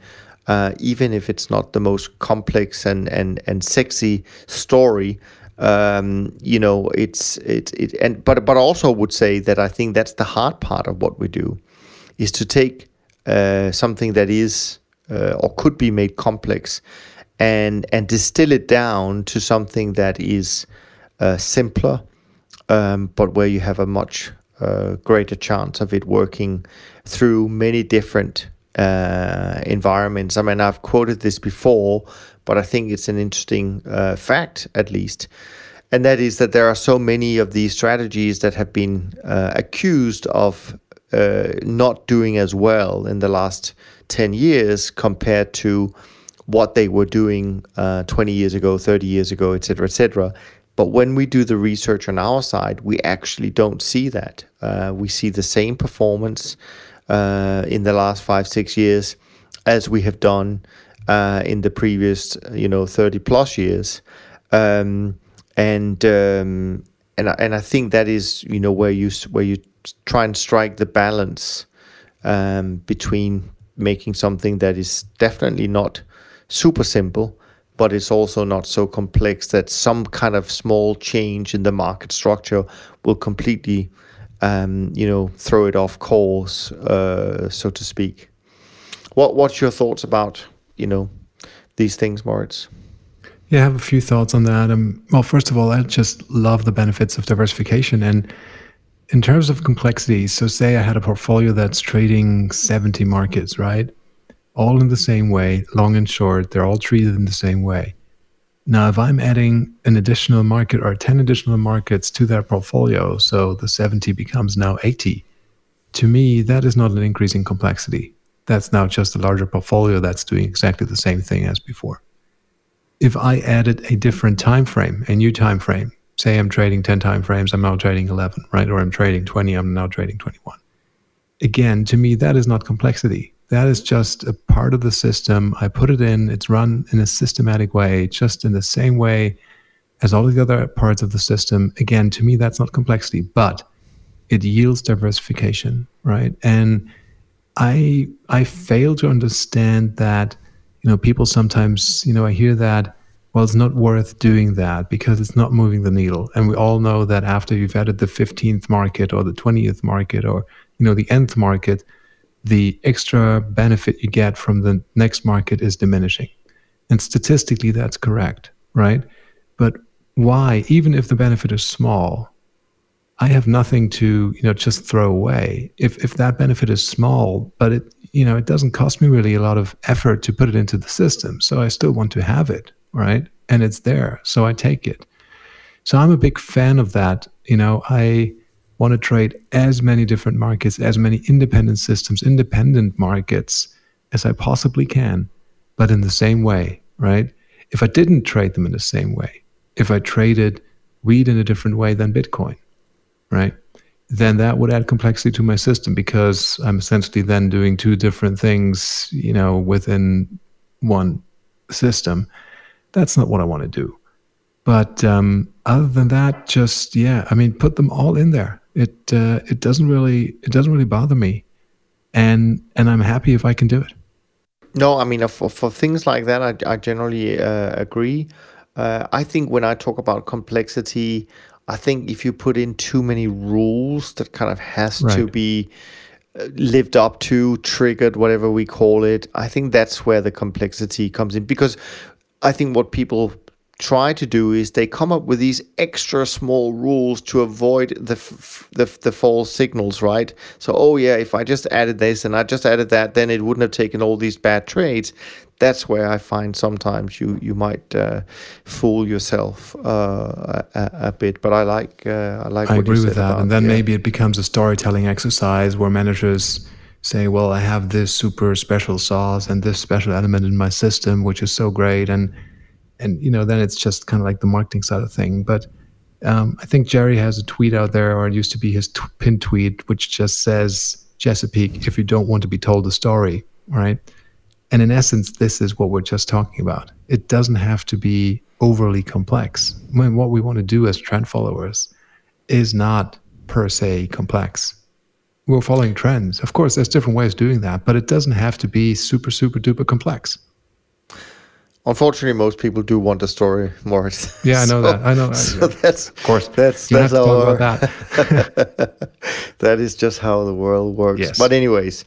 even if it's not the most complex and sexy story. But I also would say that I think that's the hard part of what we do, is to take something that is or could be made complex and distill it down to something that is simpler, but where you have a much greater chance of it working through many different environments. I mean, I've quoted this before, but I think it's an interesting fact, at least. And that is that there are so many of these strategies that have been accused of not doing as well in the last 10 years compared to what they were doing 20 years ago, 30 years ago, et cetera, et cetera. But when we do the research on our side, we actually don't see that. We see the same performance in the last 5-6 years as we have done in the previous, 30 plus years. And I think that is, where you try and strike the balance between making something that is definitely not super simple, but it's also not so complex that some kind of small change in the market structure will completely, throw it off course, so to speak. What's your thoughts about, these things, Moritz? Yeah, I have a few thoughts on that. Well, first of all, I just love the benefits of diversification. And in terms of complexity, so say I had a portfolio that's trading 70 markets, right? All in the same way, long and short, they're all treated in the same way. Now, if I'm adding an additional market or 10 additional markets to that portfolio, so the 70 becomes now 80, to me, that is not an increase in complexity. That's now just a larger portfolio that's doing exactly the same thing as before. If I added a different time frame, a new time frame, say I'm trading 10 time frames, I'm now trading 11, right? Or I'm trading 20, I'm now trading 21. Again, to me, that is not complexity. That is just a part of the system. I put it in, it's run in a systematic way, just in the same way as all the other parts of the system. Again, to me, that's not complexity, but it yields diversification, right? And I fail to understand that, people sometimes, I hear that, well, it's not worth doing that because it's not moving the needle. And we all know that after you've added the 15th market or the 20th market or, the nth market, the extra benefit you get from the next market is diminishing. And statistically, that's correct, right? But why, even if the benefit is small, I have nothing to, just throw away. If that benefit is small, but it, it doesn't cost me really a lot of effort to put it into the system. So I still want to have it, right? And it's there, so I take it. So I'm a big fan of that. I want to trade as many different markets, as many independent systems, independent markets as I possibly can, but in the same way, right? If I didn't trade them in the same way, if I traded wheat in a different way than Bitcoin, right? Then that would add complexity to my system because I'm essentially then doing two different things, within one system. That's not what I want to do. But other than that, put them all in there. It doesn't really bother me, and I'm happy if I can do it. No, I mean for things like that, I generally agree. I think when I talk about complexity, I think if you put in too many rules that kind of has to be lived up to, triggered, whatever we call it, I think that's where the complexity comes in. Because I think what people try to do is they come up with these extra small rules to avoid the false signals, right? So, if I just added this and I just added that, then it wouldn't have taken all these bad trades. that's where I find sometimes you might fool yourself a bit. But I what you said. I agree with that, and then maybe it becomes a storytelling exercise where managers say, "Well, I have this super special sauce and this special element in my system, which is so great," and you know, then it's just kind of like the marketing side of thing, but. I think Jerry has a tweet out there, or it used to be his pinned tweet, which just says, Chesapeake, if you don't want to be told a story, right? And in essence, this is what we're just talking about. It doesn't have to be overly complex. I mean, what we want to do as trend followers is not per se complex. We're following trends. Of course, there's different ways of doing that, but it doesn't have to be super, super duper complex. Unfortunately, most people do want a story, Moritz. Yeah, I know that. I know. So that's, of course, that's our. That. That is just how the world works. Yes. But anyways,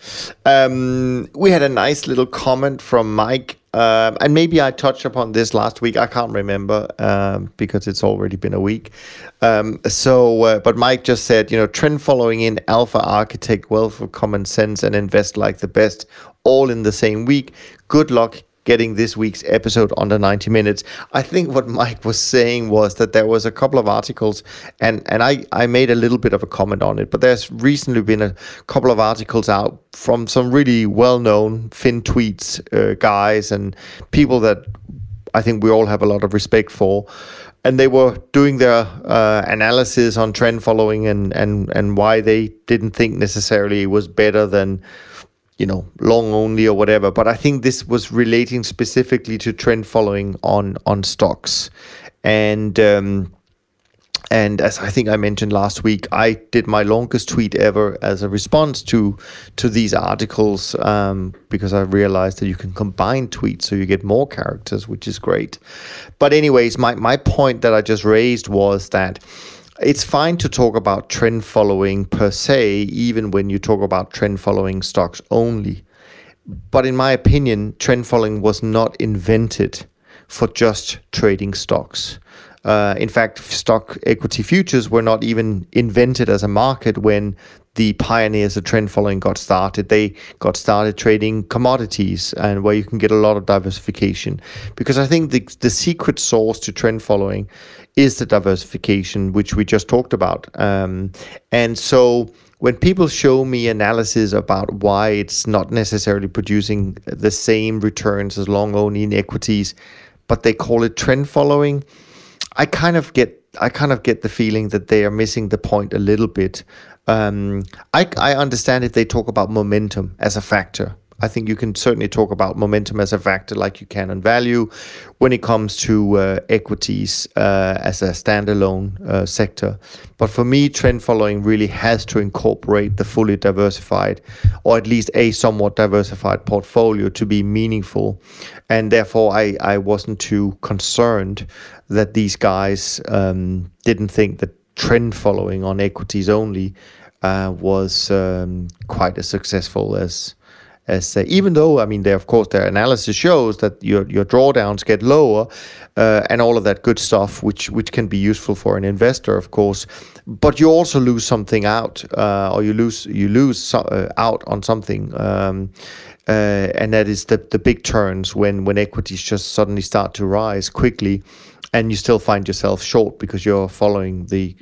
we had a nice little comment from Mike, and maybe I touched upon this last week. I can't remember because it's already been a week. But Mike just said, you know, trend following in Alpha Architect, Wealth of Common Sense, and Invest Like the Best, all in the same week. Good luck getting this week's episode under 90 minutes. I think what Mike was saying was that there was a couple of articles, and I made a little bit of a comment on it, but there's recently been a couple of articles out from some really well-known FinTweets guys and people that I think we all have a lot of respect for. And they were doing their analysis on trend following and why they didn't think necessarily it was better than, you know, long only or whatever. But I think this was relating specifically to trend following on stocks. And as I think I mentioned last week, I did my longest tweet ever as a response to these articles because I realized that you can combine tweets so you get more characters, which is great. But anyways, my point that I just raised was that it's fine to talk about trend following per se, even when you talk about trend following stocks only. But in my opinion, trend following was not invented for just trading stocks. In fact, stock equity futures were not even invented as a market when the pioneers of trend following got started. They got started trading commodities, and where you can get a lot of diversification. Because I think the secret sauce to trend following is the diversification, which we just talked about. And so when people show me analysis about why it's not necessarily producing the same returns as long-only in equities, but they call it trend following, I kind of get the feeling that they are missing the point a little bit. I understand if they talk about momentum as a factor. I think you can certainly talk about momentum as a factor like you can on value when it comes to equities as a standalone sector. But for me, trend following really has to incorporate the fully diversified, or at least a somewhat diversified portfolio to be meaningful. And therefore, I wasn't too concerned that these guys didn't think that trend following on equities only was quite as successful as even though, I mean, of course, their analysis shows that your drawdowns get lower and all of that good stuff, which can be useful for an investor, of course. But you also lose something out, or you lose out on something, and that is the big turns when equities just suddenly start to rise quickly, and you still find yourself short because you're following the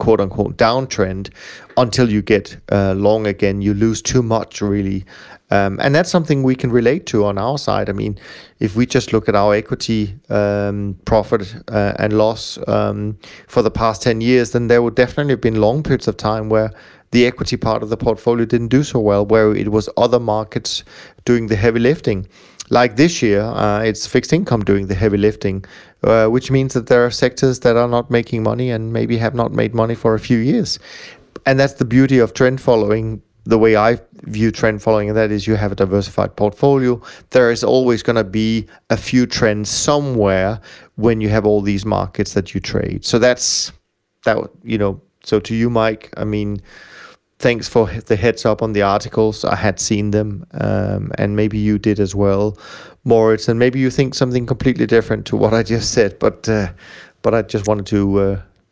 quote-unquote downtrend until you get long again. You lose too much, really. And that's something we can relate to on our side. I mean, if we just look at our equity profit and loss for the past 10 years, then there would definitely have been long periods of time where the equity part of the portfolio didn't do so well, where it was other markets doing the heavy lifting. Like this year, it's fixed income doing the heavy lifting, which means that there are sectors that are not making money and maybe have not made money for a few years. And that's the beauty of trend following. The way I view trend following, and that is you have a diversified portfolio. There is always going to be a few trends somewhere when you have all these markets that you trade. So that's that, you know. So to you, Mike, I mean, thanks for the heads up on the articles. I had seen them, and maybe you did as well, Moritz, and maybe you think something completely different to what I just said, but I just wanted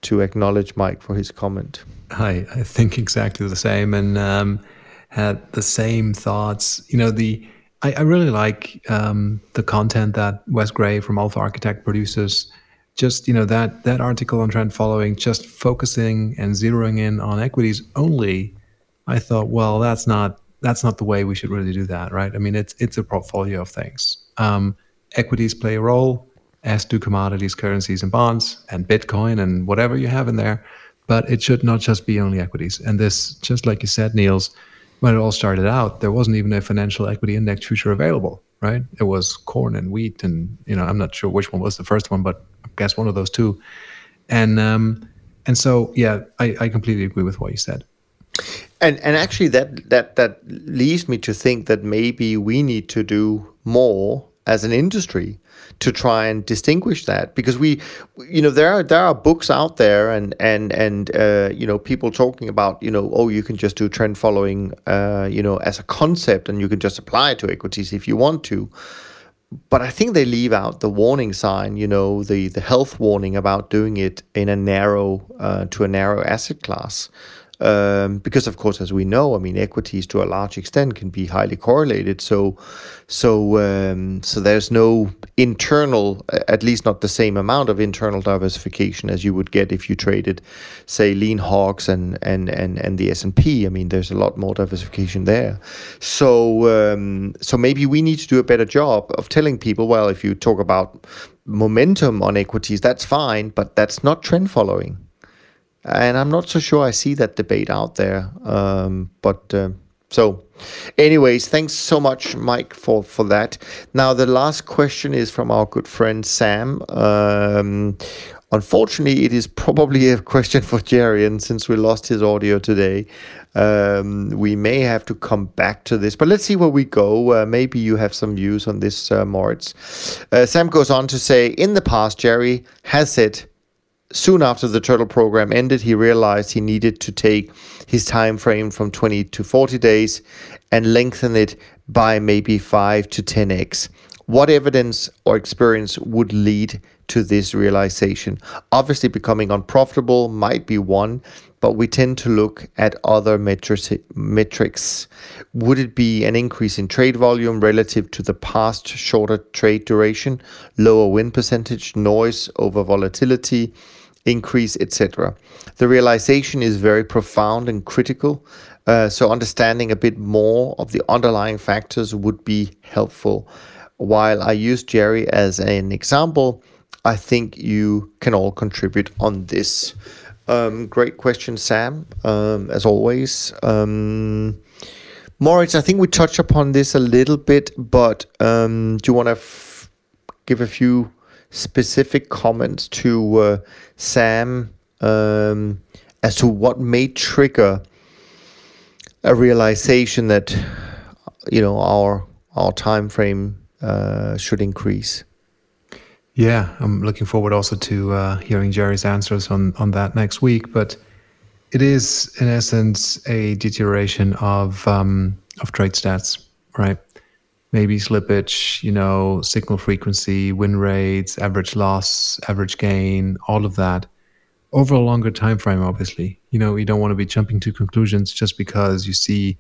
to acknowledge Mike for his comment. I think exactly the same, and had the same thoughts. You know, the I really like the content that Wes Gray from Alpha Architect produces. Just, you know, that article on trend following, just focusing and zeroing in on equities only. I thought, well, that's not the way we should really do that, right? I mean, it's a portfolio of things. Equities play a role, as do commodities, currencies, and bonds, and Bitcoin, and whatever you have in there. But it should not just be only equities. And this, just like you said, Niels, when it all started out, there wasn't even a financial equity index future available, right? It was corn and wheat, and I'm not sure which one was the first one, but I guess one of those two. And so, yeah, I completely agree with what you said. And actually, that leads me to think that maybe we need to do more as an industry to try and distinguish that, because we, there are books out there and people talking about, you can just do trend following, as a concept, and you can just apply it to equities if you want to. But I think they leave out the warning sign, the health warning about doing it in a narrow asset class. Because, of course, as we know, equities to a large extent can be highly correlated. So there's no internal, at least not the same amount of internal diversification as you would get if you traded, say, lean hogs and the S&P. There's a lot more diversification there. So maybe we need to do a better job of telling people, well, if you talk about momentum on equities, that's fine, but that's not trend following. And I'm not so sure I see that debate out there. So anyways, thanks so much, Mike, for that. Now, the last question is from our good friend, Sam. Unfortunately, it is probably a question for Jerry. And since we lost his audio today, we may have to come back to this. But let's see where we go. Maybe you have some views on this, Moritz. Sam goes on to say, in the past, Jerry has said, soon after the Turtle program ended, he realized he needed to take his time frame from 20 to 40 days and lengthen it by maybe 5 to 10x. What evidence or experience would lead to this realization? Obviously, becoming unprofitable might be one, but we tend to look at other metrics. Would it be an increase in trade volume relative to the past, shorter trade duration, lower win percentage, noise over volatility, increase, etc.? The realization is very profound and critical, so understanding a bit more of the underlying factors would be helpful. While I use Jerry as an example, I think you can all contribute on this. Great question, Sam, as always. Moritz, I think we touched upon this a little bit, but do you want to give a few specific comments to Sam as to what may trigger a realization that our time frame should increase? Yeah, I'm looking forward also to hearing Jerry's answers on that next week. But it is, in essence, a deterioration of trade stats, right? Maybe slippage, signal frequency, win rates, average loss, average gain, all of that over a longer time frame. Obviously, you don't want to be jumping to conclusions just because you see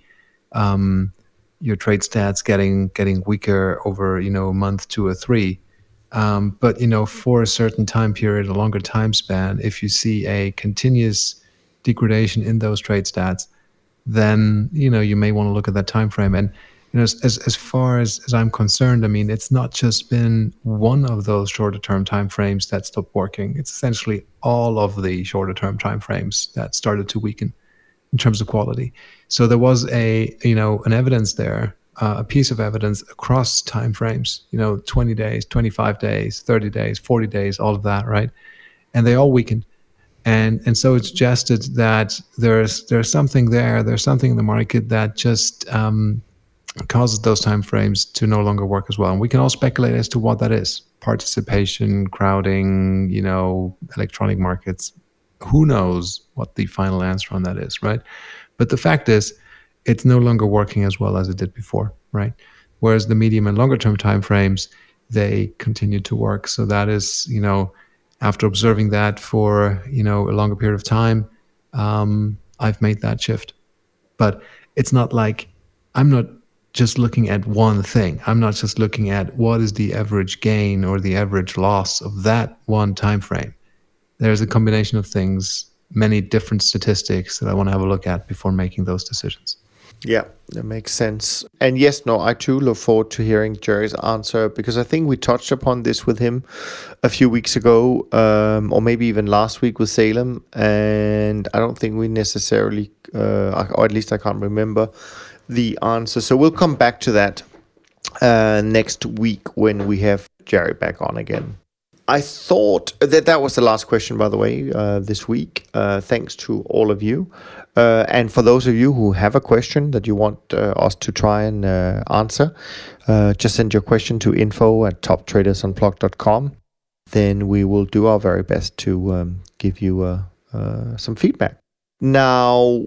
your trade stats getting weaker over month 2 or 3. But, for a certain time period, a longer time span, if you see a continuous degradation in those trade stats, then, you may want to look at that time frame. And, as far as I'm concerned, it's not just been one of those shorter term time frames that stopped working. It's essentially all of the shorter term time frames that started to weaken in terms of quality. So there was an evidence there. A piece of evidence across time frames, 20 days, 25 days, 30 days, 40 days, all of that, right? And they all weakened. And so it suggested that there's something there, there's something in the market that just causes those time frames to no longer work as well. And we can all speculate as to what that is. Participation, crowding, electronic markets. Who knows what the final answer on that is, right? But the fact is, it's no longer working as well as it did before, right? Whereas the medium and longer term timeframes, they continue to work. So that is, after observing that for, a longer period of time, I've made that shift. But it's not like I'm not just looking at one thing. I'm not just looking at what is the average gain or the average loss of that one time frame. There's a combination of things, many different statistics that I want to have a look at before making those decisions. Yeah, that makes sense. And yes, no, I too look forward to hearing Jerry's answer, because I think we touched upon this with him a few weeks ago, or maybe even last week with Salem. And I don't think we necessarily, or at least I can't remember the answer. So we'll come back to that next week when we have Jerry back on again. I thought that was the last question, by the way, this week. Thanks to all of you. And for those of you who have a question that you want us to try and answer, just send your question to info@toptradersunplugged.com. Then we will do our very best to give you some feedback. Now,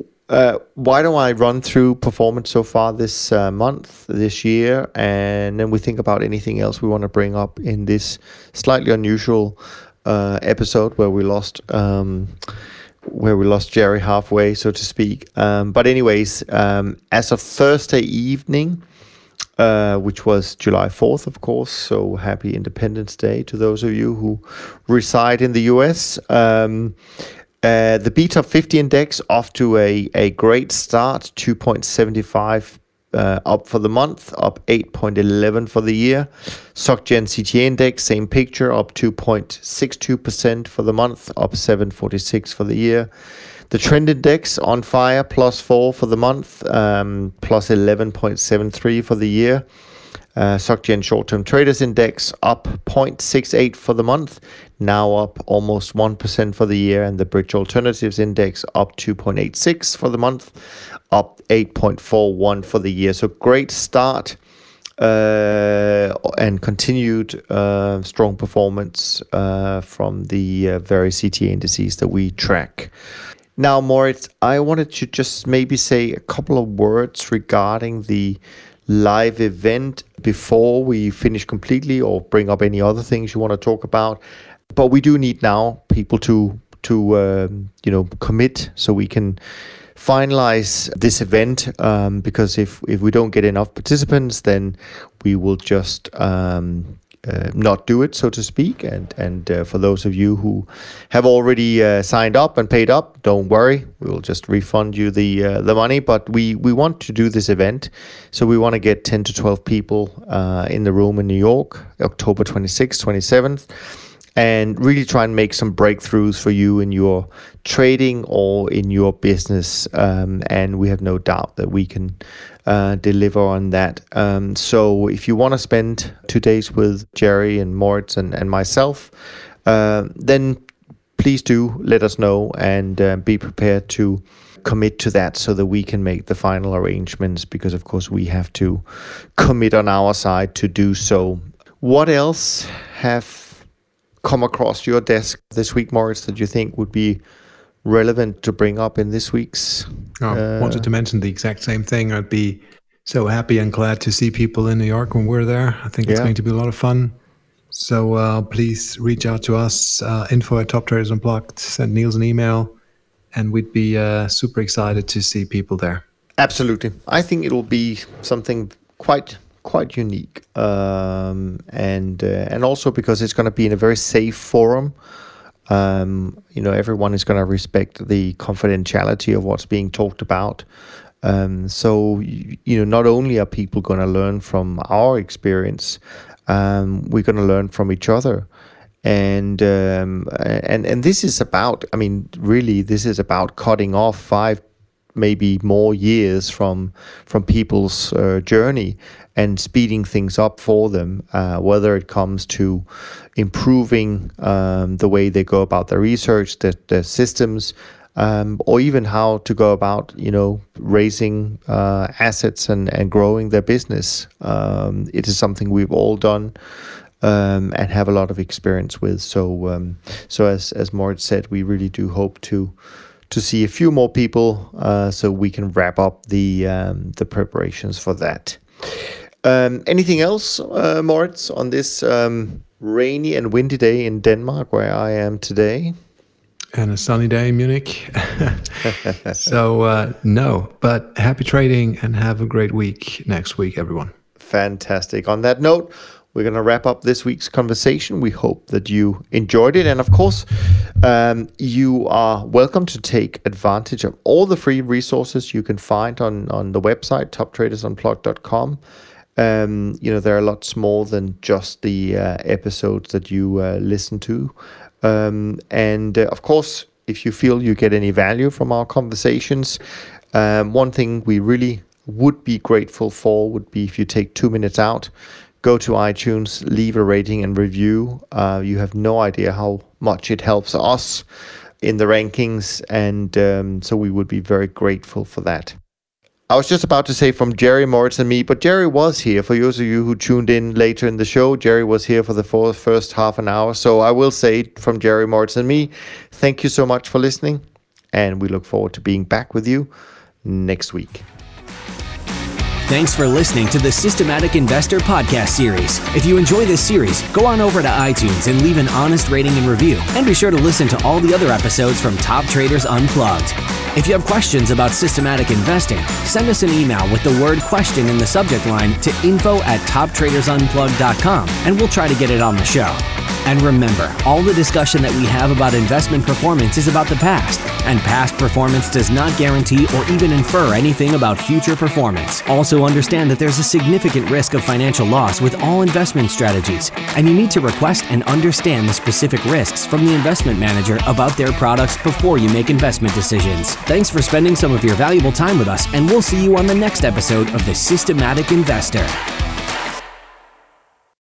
why don't I run through performance so far this month, this year, and then we think about anything else we want to bring up in this slightly unusual episode where we lost Jerry halfway, so to speak. But anyways, as of Thursday evening, which was July 4th, of course, so happy Independence Day to those of you who reside in the US. The B Top 50 index off to a great start, 2.75 up for the month, up 8.11 for the year. SocGen CTA index, same picture, up 2.62% for the month, up 7.46 for the year. The trend index on fire, plus 4 for the month, plus 11.73 for the year. SocGen Short-Term Traders Index up 0.68 for the month, now up almost 1% for the year, and the Bridge Alternatives Index up 2.86 for the month, up 8.41 for the year. So great start and continued strong performance from the various CTA indices that we track. Now, Moritz, I wanted to just maybe say a couple of words regarding the live event before we finish completely or bring up any other things you want to talk about. But we do need now people to commit so we can finalize this event, because if we don't get enough participants, then we will just not do it, so to speak. And for those of you who have already signed up and paid up, don't worry, we will just refund you the money. But we want to do this event, so we want to get 10 to 12 people in the room in New York, October 26th, 27th, and really try and make some breakthroughs for you in your trading or in your business. And we have no doubt that we can deliver on that. So if you want to spend 2 days with Jerry and Moritz and myself, then please do let us know and be prepared to commit to that so that we can make the final arrangements, because of course we have to commit on our side to do so. What else have come across your desk this week, Moritz, that you think would be relevant to bring up in this week's? I wanted to mention the exact same thing. I'd be so happy and glad to see people in New York when we're there. I think it's going to be a lot of fun. So please reach out to us, info@TopTradersUnplugged, send Niels an email, and we'd be super excited to see people there. Absolutely. I think it'll be something quite unique. And also because it's going to be in a very safe forum. Everyone is going to respect the confidentiality of what's being talked about. So, not only are people going to learn from our experience, we're going to learn from each other. And this is about, really, cutting off 5, maybe more years from people's journey and speeding things up for them, whether it comes to improving the way they go about their research, their systems, or even how to go about, raising assets and growing their business. It is something we've all done and have a lot of experience with. So, as Moritz said, we really do hope to see a few more people, so we can wrap up the preparations for that. Anything else, Moritz, on this rainy and windy day in Denmark, where I am today? and a sunny day in Munich. So no, but happy trading and have a great week next week, everyone. Fantastic. On that note, we're going to wrap up this week's conversation. We hope that you enjoyed it. And of course, you are welcome to take advantage of all the free resources you can find on the website, TopTradersUnplugged.com. You know, there are lots more than just the episodes that you listen to. And of course, if you feel you get any value from our conversations, one thing we really would be grateful for would be if you take 2 minutes out, go to iTunes, leave a rating and review. You have no idea how much it helps us in the rankings, and so we would be very grateful for that. I was just about to say from Jerry, Moritz, and me, but Jerry was here. For those of you who tuned in later in the show, Jerry was here for the first half an hour. So I will say from Jerry, Moritz, and me, thank you so much for listening, and we look forward to being back with you next week. Thanks for listening to the Systematic Investor podcast series. If you enjoy this series, go on over to iTunes and leave an honest rating and review. And be sure to listen to all the other episodes from Top Traders Unplugged. If you have questions about systematic investing, send us an email with the word question in the subject line to info@toptradersunplugged.com, and we'll try to get it on the show. And remember, all the discussion that we have about investment performance is about the past, and past performance does not guarantee or even infer anything about future performance. Also understand that there's a significant risk of financial loss with all investment strategies, and you need to request and understand the specific risks from the investment manager about their products before you make investment decisions. Thanks for spending some of your valuable time with us, and we'll see you on the next episode of The Systematic Investor.